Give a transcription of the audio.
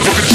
motherfucking